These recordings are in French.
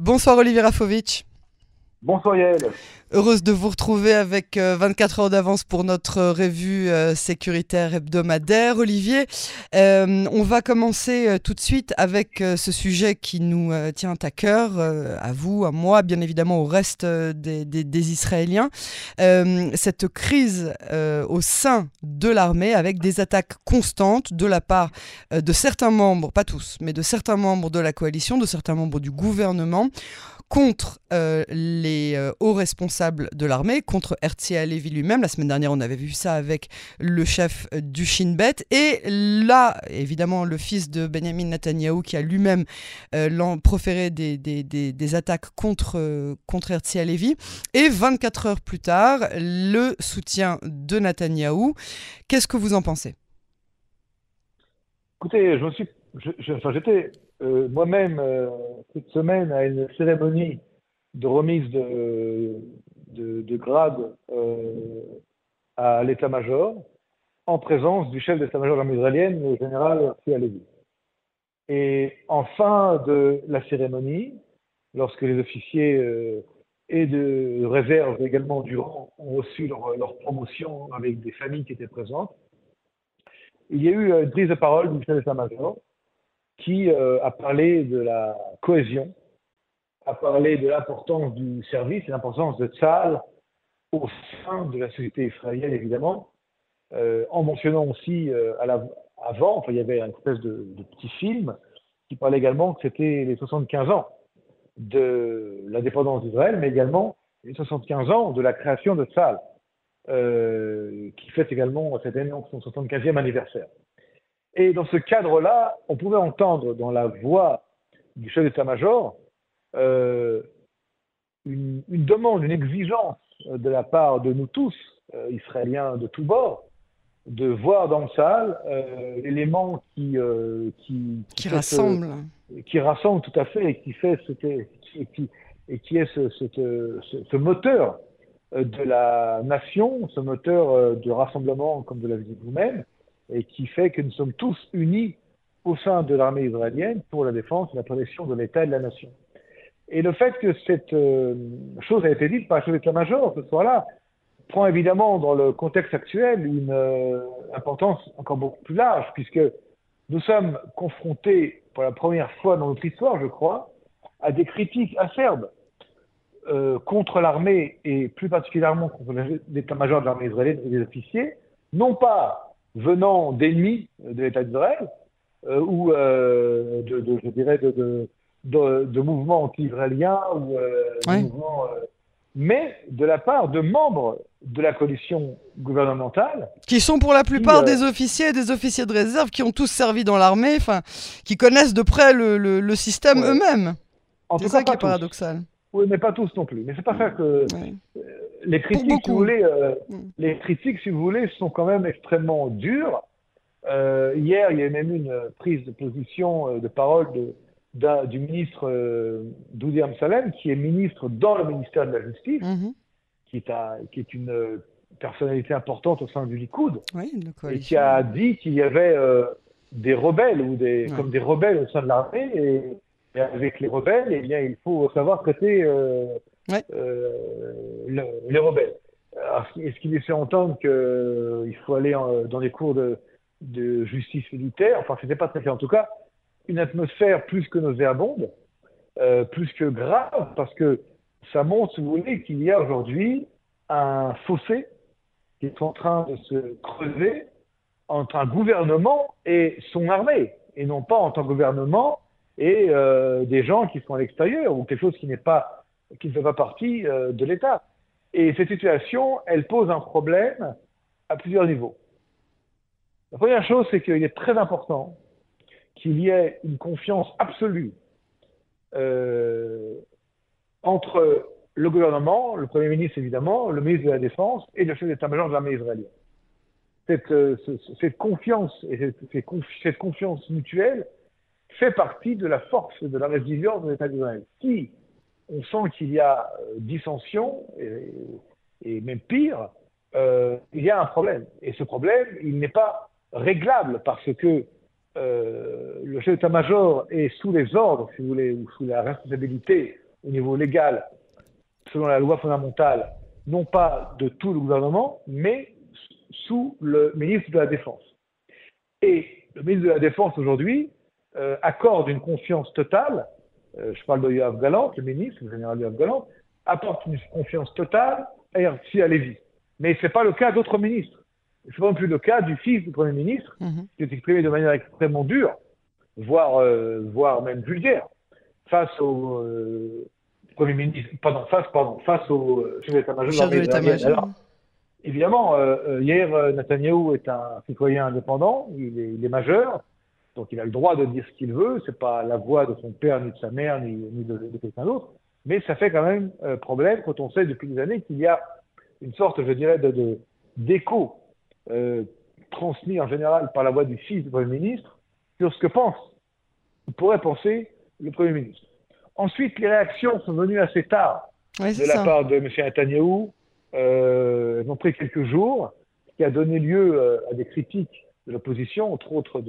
Bonsoir Olivier Rafovitch. Bonsoir Yael. Heureuse de vous retrouver avec 24 heures d'avance pour notre revue sécuritaire hebdomadaire. Olivier, on va commencer tout de suite avec ce sujet qui nous tient à cœur, à vous, à moi, bien évidemment au reste des Israéliens. Cette crise au sein de l'armée avec des attaques constantes de la part de certains membres, pas tous, mais de certains membres de la coalition, de certains membres du gouvernement, contre les hauts responsables de l'armée, contre Herzi Halevi lui-même. La semaine dernière, on avait vu ça avec le chef du Shin Bet. Et là, évidemment, le fils de Benjamin Netanyahou, qui a lui-même proféré des attaques contre Herzi Halevi. Et 24 heures plus tard, le soutien de Netanyahou. Qu'est-ce que vous en pensez? Écoutez, j'étais moi-même cette semaine à une cérémonie de remise de grade à l'état-major en présence du chef d'état-major de l'armée israélienne, le général Herzi Halevi. Et en fin de la cérémonie, lorsque les officiers et de réserve également du rang ont reçu leur promotion avec des familles qui étaient présentes, il y a eu une prise de parole du chef d'état-major qui a parlé de la cohésion, a parlé de l'importance du service et l'importance de Tsahal au sein de la société israélienne, évidemment, en mentionnant aussi, avant, il y avait une espèce de petit film qui parlait également que c'était les 75 ans de l'indépendance d'Israël, mais également les 75 ans de la création de Tsahal, qui fête également cette année son 75e anniversaire. Et dans ce cadre-là, on pouvait entendre dans la voix du chef d'état-major une demande, une exigence de la part de nous tous, Israéliens de tous bords, de voir dans le Tsahal l'élément qui rassemble tout à fait et qui fait ce moteur de la nation, ce moteur de rassemblement, comme vous l'avez dit vous-même, et qui fait que nous sommes tous unis au sein de l'armée israélienne pour la défense et la protection de l'État et de la nation. Et le fait que cette chose a été dite par le chef d'état-major ce soir-là prend évidemment dans le contexte actuel une importance encore beaucoup plus large, puisque nous sommes confrontés pour la première fois dans notre histoire, je crois, à des critiques acerbes contre l'armée et plus particulièrement contre l'état-major de l'armée israélienne et des officiers, non pas venant d'ennemis de l'État d'Israël ou de mouvements anti-israéliens ou oui, mouvements, mais de la part de membres de la coalition gouvernementale qui sont pour la plupart des officiers et des officiers de réserve qui ont tous servi dans l'armée, enfin qui connaissent de près le système ouais, eux-mêmes. C'est ça qui est paradoxal. Oui, mais pas tous non plus. Mais c'est pas ça que oui, les critiques, si vous voulez, les critiques, si vous voulez, sont quand même extrêmement dures. Hier, il y a même eu une prise de position, de parole du ministre Doudi Amsalem, qui est ministre dans le ministère de la Justice, qui est une personnalité importante au sein du Likoud, oui, et qui a dit qu'il y avait des rebelles ou comme des rebelles au sein de l'armée. Et avec les rebelles, eh bien, il faut savoir traiter les rebelles. Alors, est-ce qu'il laissait entendre qu'il faut aller dans des cours de justice militaire? Enfin, c'était pas très clair. En tout cas, une atmosphère plus que nauséabonde, plus que grave, parce que ça montre, si vous voulez, qu'il y a aujourd'hui un fossé qui est en train de se creuser entre un gouvernement et son armée, et non pas entre un gouvernement et des gens qui sont à l'extérieur ou quelque chose qui ne fait pas partie de l'État. Et cette situation, elle pose un problème à plusieurs niveaux. La première chose, c'est qu'il est très important qu'il y ait une confiance absolue entre le gouvernement, le Premier ministre évidemment, le ministre de la Défense et le chef d'état-major de l'armée israélienne. Cette confiance et cette confiance mutuelle fait partie de la force de la résilience de l'État d'Israël. Si on sent qu'il y a dissension, et même pire, il y a un problème. Et ce problème, il n'est pas réglable parce que le chef d'état-major est sous les ordres, si vous voulez, ou sous la responsabilité au niveau légal, selon la loi fondamentale, non pas de tout le gouvernement, mais sous le ministre de la Défense. Et le ministre de la Défense, aujourd'hui, accorde une confiance totale, je parle de Yoav Galant, le ministre, le général Yoav Galant, apporte une confiance totale à Herzi Halevi. Mais ce n'est pas le cas d'autres ministres. Ce n'est pas non plus le cas du fils du Premier ministre, qui s'est exprimé de manière extrêmement dure, voire même vulgaire, face au Premier ministre, face au chef d'état-major de l'armée. Alors, évidemment, Yair Netanyahou est un citoyen indépendant, il est majeur, donc il a le droit de dire ce qu'il veut, c'est pas la voix de son père, ni de sa mère, ni de quelqu'un d'autre, mais ça fait quand même problème quand on sait depuis des années qu'il y a une sorte, je dirais, d'écho transmis en général par la voix du fils du Premier ministre sur ce que pourrait penser le Premier ministre. Ensuite, les réactions sont venues assez tard la part de M. Netanyahou. Elles ont pris quelques jours, ce qui a donné lieu à des critiques de l'opposition, entre autres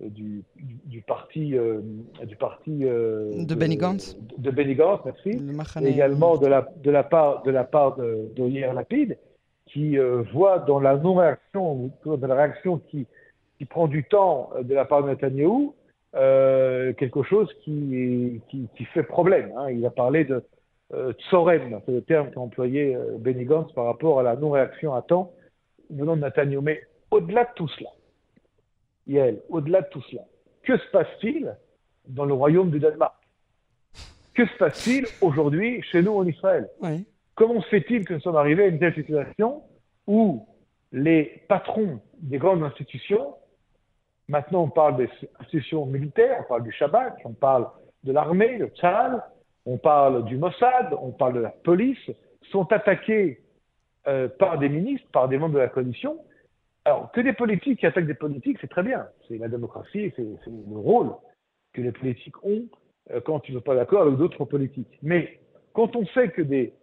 du parti de Benny Gantz. De Benny Gantz, merci. Et également de la part de Yair Lapid, qui voit dans la non-réaction, dans la réaction qui prend du temps de la part de Netanyahou, quelque chose qui fait problème. Hein. Il a parlé de tsorem, c'est le terme qu'a employé Benny Gantz par rapport à la non-réaction à temps venant de Netanyahou. Mais au-delà de tout cela, Yael, au-delà de tout cela, que se passe-t-il dans le royaume du Danemark? Que se passe-t-il aujourd'hui chez nous en Israël? Oui. Comment se fait-il que nous sommes arrivés à une telle situation où les patrons des grandes institutions, maintenant on parle des institutions militaires, on parle du Shabak, on parle de l'armée, le Tsahal, on parle du Mossad, on parle de la police, sont attaqués par des ministres, par des membres de la coalition. Alors, que des politiques qui attaquent des politiques, c'est très bien. C'est la démocratie, c'est le rôle que les politiques ont quand ils ne sont pas d'accord avec d'autres politiques. Mais quand on sait que des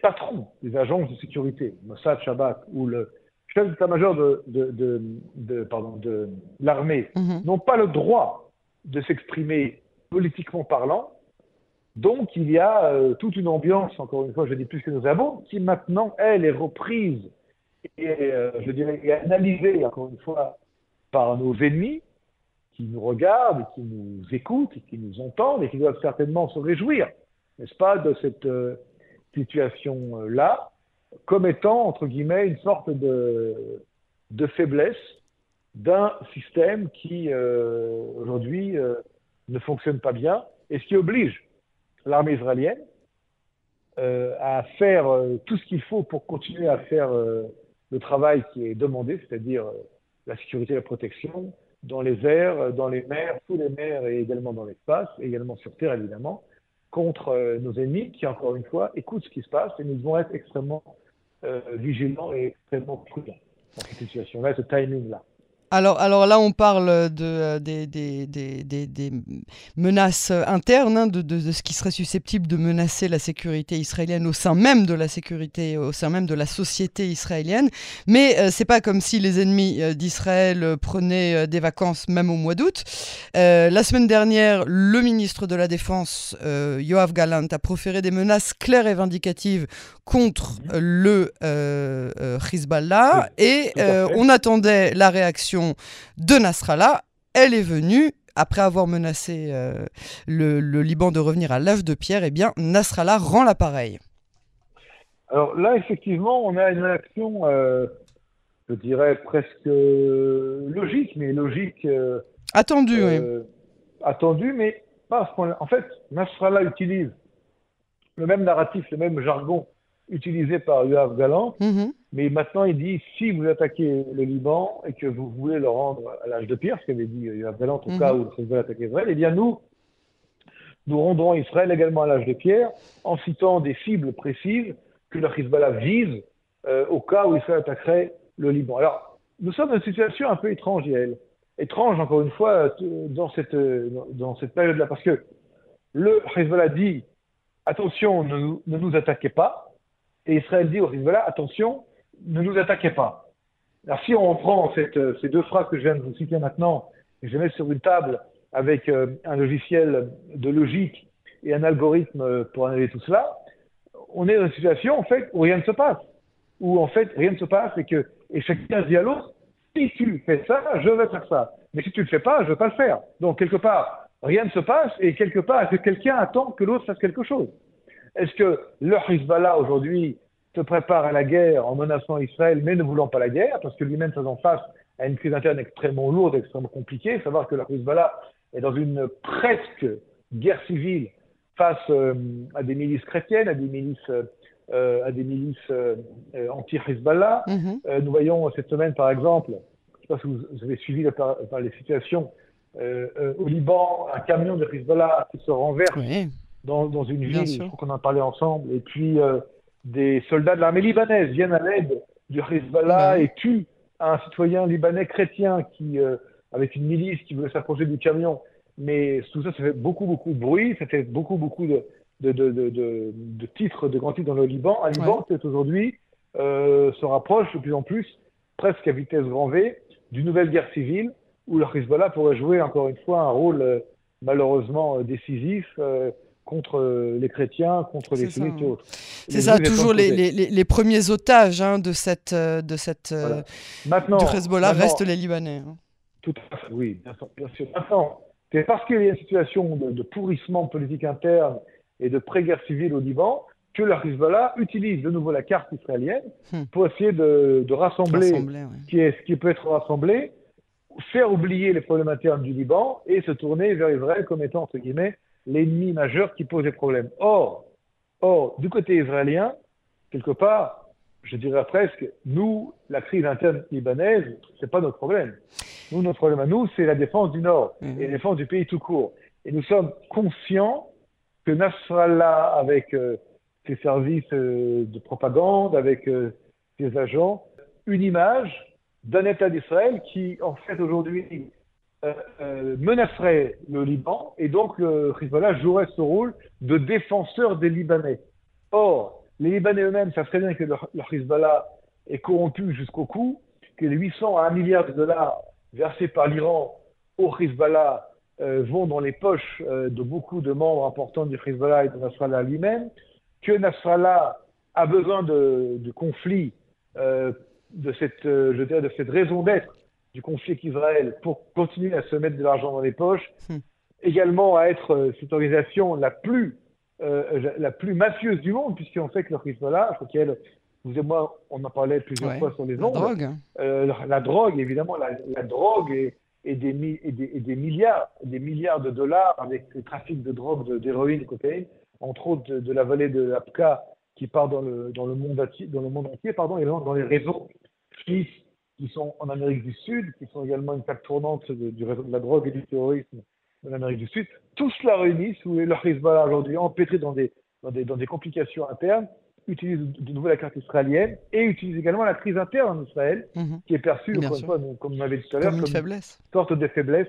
patrons des agences de sécurité, Mossad, Shabak, ou le chef d'état-major de l'armée, n'ont pas le droit de s'exprimer politiquement parlant, donc il y a toute une ambiance, encore une fois, je dis plus que nous avons, qui maintenant, elle, est reprise et je dirais analysée, encore une fois, par nos ennemis, qui nous regardent, qui nous écoutent, qui nous entendent et qui doivent certainement se réjouir, n'est-ce pas, de cette situation-là, comme étant, entre guillemets, une sorte de faiblesse d'un système qui, aujourd'hui, ne fonctionne pas bien, et ce qui oblige l'armée israélienne à faire tout ce qu'il faut pour continuer à faire le travail qui est demandé, c'est-à-dire la sécurité et la protection, dans les airs, dans les mers, sous les mers, et également dans l'espace, et également sur terre, évidemment, contre nos ennemis qui, encore une fois, écoutent ce qui se passe, et nous devons être extrêmement vigilants et extrêmement prudents dans cette situation-là, ce timing-là. Alors là, on parle des menaces internes, hein, de ce qui serait susceptible de menacer la sécurité israélienne au sein même de la sécurité, au sein même de la société israélienne. Mais c'est pas comme si les ennemis d'Israël prenaient des vacances même au mois d'août. La semaine dernière, le ministre de la Défense, Yoav Galant, a proféré des menaces claires et vindicatives contre le Hezbollah. Et on attendait la réaction de Nasrallah. Elle est venue après avoir menacé le Liban de revenir à l'âge de pierre. Eh bien, Nasrallah rend l'appareil. Alors là, effectivement, on a une réaction, je dirais presque logique, mais logique attendue, attendue, mais pas à ce point-là. En fait, Nasrallah utilise le même narratif, le même jargon utilisé par Yoav Galant. Mais maintenant, il dit, si vous attaquez le Liban et que vous voulez le rendre à l'âge de pierre, ce qu'avait dit Yoav Galant au cas où le Hezbollah attaquait Israël, eh bien nous rendrons Israël également à l'âge de pierre en citant des cibles précises que le Hezbollah vise au cas où Israël attaquerait le Liban. Alors, nous sommes dans une situation un peu étrange, Yael. Étrange, encore une fois, dans cette période-là, parce que le Hezbollah dit, attention, ne nous attaquez pas, et Israël dit au Hezbollah, attention, ne nous attaquez pas. Alors, si on reprend ces deux phrases que je viens de vous citer maintenant, et je les mets sur une table avec un logiciel de logique et un algorithme pour analyser tout cela, on est dans une situation en fait où rien ne se passe, où en fait rien ne se passe et chacun dit à l'autre, si tu fais ça, je vais faire ça, mais si tu ne le fais pas, je ne vais pas le faire. Donc quelque part, rien ne se passe et quelque part, est-ce que quelqu'un attend que l'autre fasse quelque chose? Est-ce que le Hezbollah aujourd'hui se prépare à la guerre en menaçant Israël mais ne voulant pas la guerre parce que lui-même faisant face à une crise interne extrêmement lourde, extrêmement compliquée, savoir que le Hezbollah est dans une presque guerre civile face à des milices chrétiennes, à des milices anti-Hezbollah. Nous voyons cette semaine, par exemple, je ne sais pas si vous avez suivi les situations au Liban, un camion de Hezbollah qui se renverse dans une ville, je crois qu'on en parlait ensemble, et puis des soldats de l'armée libanaise viennent à l'aide du Hezbollah et tuent un citoyen libanais chrétien qui, avec une milice qui voulait s'approcher du camion. Mais tout ça, ça fait beaucoup de bruit, ça fait beaucoup de titres, de grands titres dans le Liban. Un Liban qui aujourd'hui se rapproche de plus en plus, presque à vitesse grand V, d'une nouvelle guerre civile où le Hezbollah pourrait jouer encore une fois un rôle malheureusement décisif contre les chrétiens, contre les sunnites et autres. C'est ça, toujours les premiers otages de Hezbollah restent les Libanais. Tout à fait, oui, bien sûr. Maintenant, c'est parce qu'il y a une situation de pourrissement politique interne et de pré-guerre civile au Liban que le Hezbollah utilise de nouveau la carte israélienne pour essayer de rassembler ce qui peut être rassemblé, faire oublier les problèmes internes du Liban et se tourner vers Israël comme étant, entre guillemets, l'ennemi majeur qui pose des problèmes. Or, du côté israélien, quelque part, je dirais presque, nous, la crise interne libanaise, c'est pas notre problème. Nous, notre problème à nous, c'est la défense du Nord et la défense du pays tout court. Et nous sommes conscients que Nasrallah, avec ses services de propagande, avec ses agents, une image d'un État d'Israël qui, en fait, aujourd'hui, menacerait le Liban et donc le Hezbollah jouerait ce rôle de défenseur des Libanais. Or, les Libanais eux-mêmes savent très bien que le Hezbollah est corrompu jusqu'au cou, que les 800 à 1 milliard de dollars versés par l'Iran au Hezbollah vont dans les poches de beaucoup de membres importants du Hezbollah et de Nasrallah lui-même, que Nasrallah a besoin de conflits, de cette raison d'être du conflit avec Israël pour continuer à se mettre de l'argent dans les poches, également à être cette organisation la plus mafieuse du monde, puisqu'on sait que le Hezbollah, je crois qu'elle, vous et moi, on en parlait plusieurs fois sur les ondes. La drogue, évidemment, la drogue et des milliards de dollars avec le trafic de drogue, d'héroïne, de cocaïne, entre autres de la vallée de l'Aqaba qui part dans le monde entier, et dans les réseaux chiistes qui sont en Amérique du Sud, qui sont également une plaque tournante du réseau de la drogue et du terrorisme de l'Amérique du Sud. Tout cela réunit, le Hezbollah aujourd'hui empêtré dans des complications internes, utilise de nouveau la carte israélienne et utilise également la crise interne en Israël, qui est perçue, comme on avait dit tout à l'heure, comme une sorte de faiblesse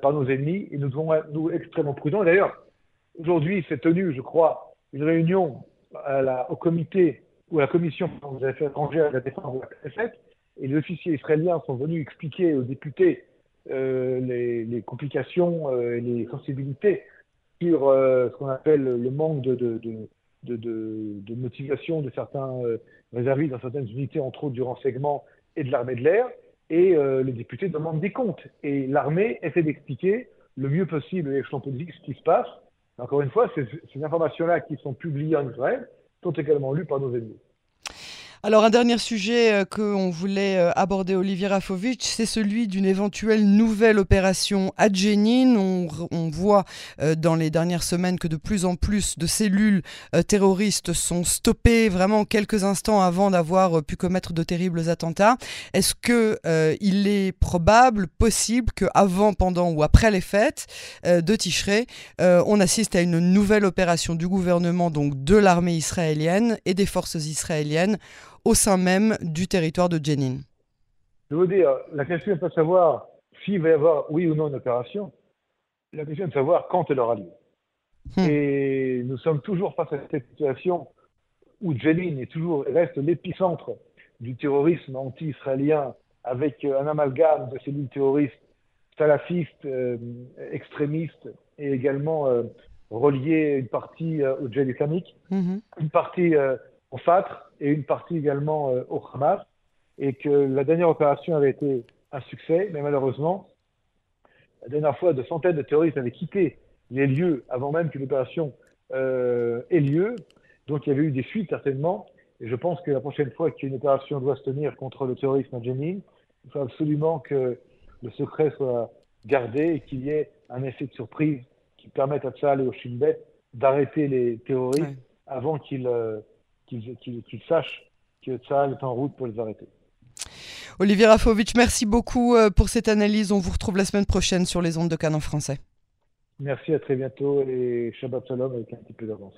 par nos ennemis. Et nous devons être extrêmement prudents. D'ailleurs, aujourd'hui, s'est tenue, je crois, une réunion au comité ou à la commission des affaires étrangères et de la défense de la Knesset, et les officiers israéliens sont venus expliquer aux députés les complications et les sensibilités sur ce qu'on appelle le manque de motivation de certains réservistes dans certaines unités, entre autres du renseignement et de l'armée de l'air, et les députés demandent des comptes. Et l'armée essaie d'expliquer le mieux possible à l'échelon politique ce qui se passe. Encore une fois, ces informations-là qui sont publiées en Israël sont également lues par nos ennemis. Alors un dernier sujet qu'on voulait aborder, Olivier Rafovitch, c'est celui d'une éventuelle nouvelle opération à Jenin. On voit dans les dernières semaines que de plus en plus de cellules terroristes sont stoppées vraiment quelques instants avant d'avoir pu commettre de terribles attentats. Est-ce qu'il est probable, possible qu'avant, pendant ou après les fêtes de Tichré, on assiste à une nouvelle opération du gouvernement, donc de l'armée israélienne et des forces israéliennes au sein même du territoire de Jenin? Je veux dire, la question n'est pas de savoir s'il va y avoir oui ou non une opération, la question est de savoir quand elle aura lieu. Et nous sommes toujours face à cette situation où Jenin reste l'épicentre du terrorisme anti-israélien avec un amalgame de cellules terroristes salafistes, extrémistes et également relier une partie au djihad islamique, une partie au Fatah et une partie également au Hamas, et que la dernière opération avait été un succès, mais malheureusement, la dernière fois, de centaines de terroristes avaient quitté les lieux avant même que l'opération ait lieu. Donc il y avait eu des fuites certainement, et je pense que la prochaine fois qu'une opération doit se tenir contre le terrorisme à Jenin, il faut absolument que le secret soit gardé et qu'il y ait un effet de surprise qui permette à Tsahal et au Shin Bet d'arrêter les terroristes avant qu'ils sachent que Tsahal est en route pour les arrêter. Olivier Rafovitch, merci beaucoup pour cette analyse. On vous retrouve la semaine prochaine sur les ondes de Cannes en français. Merci, à très bientôt et Shabbat Shalom avec un petit peu d'avance.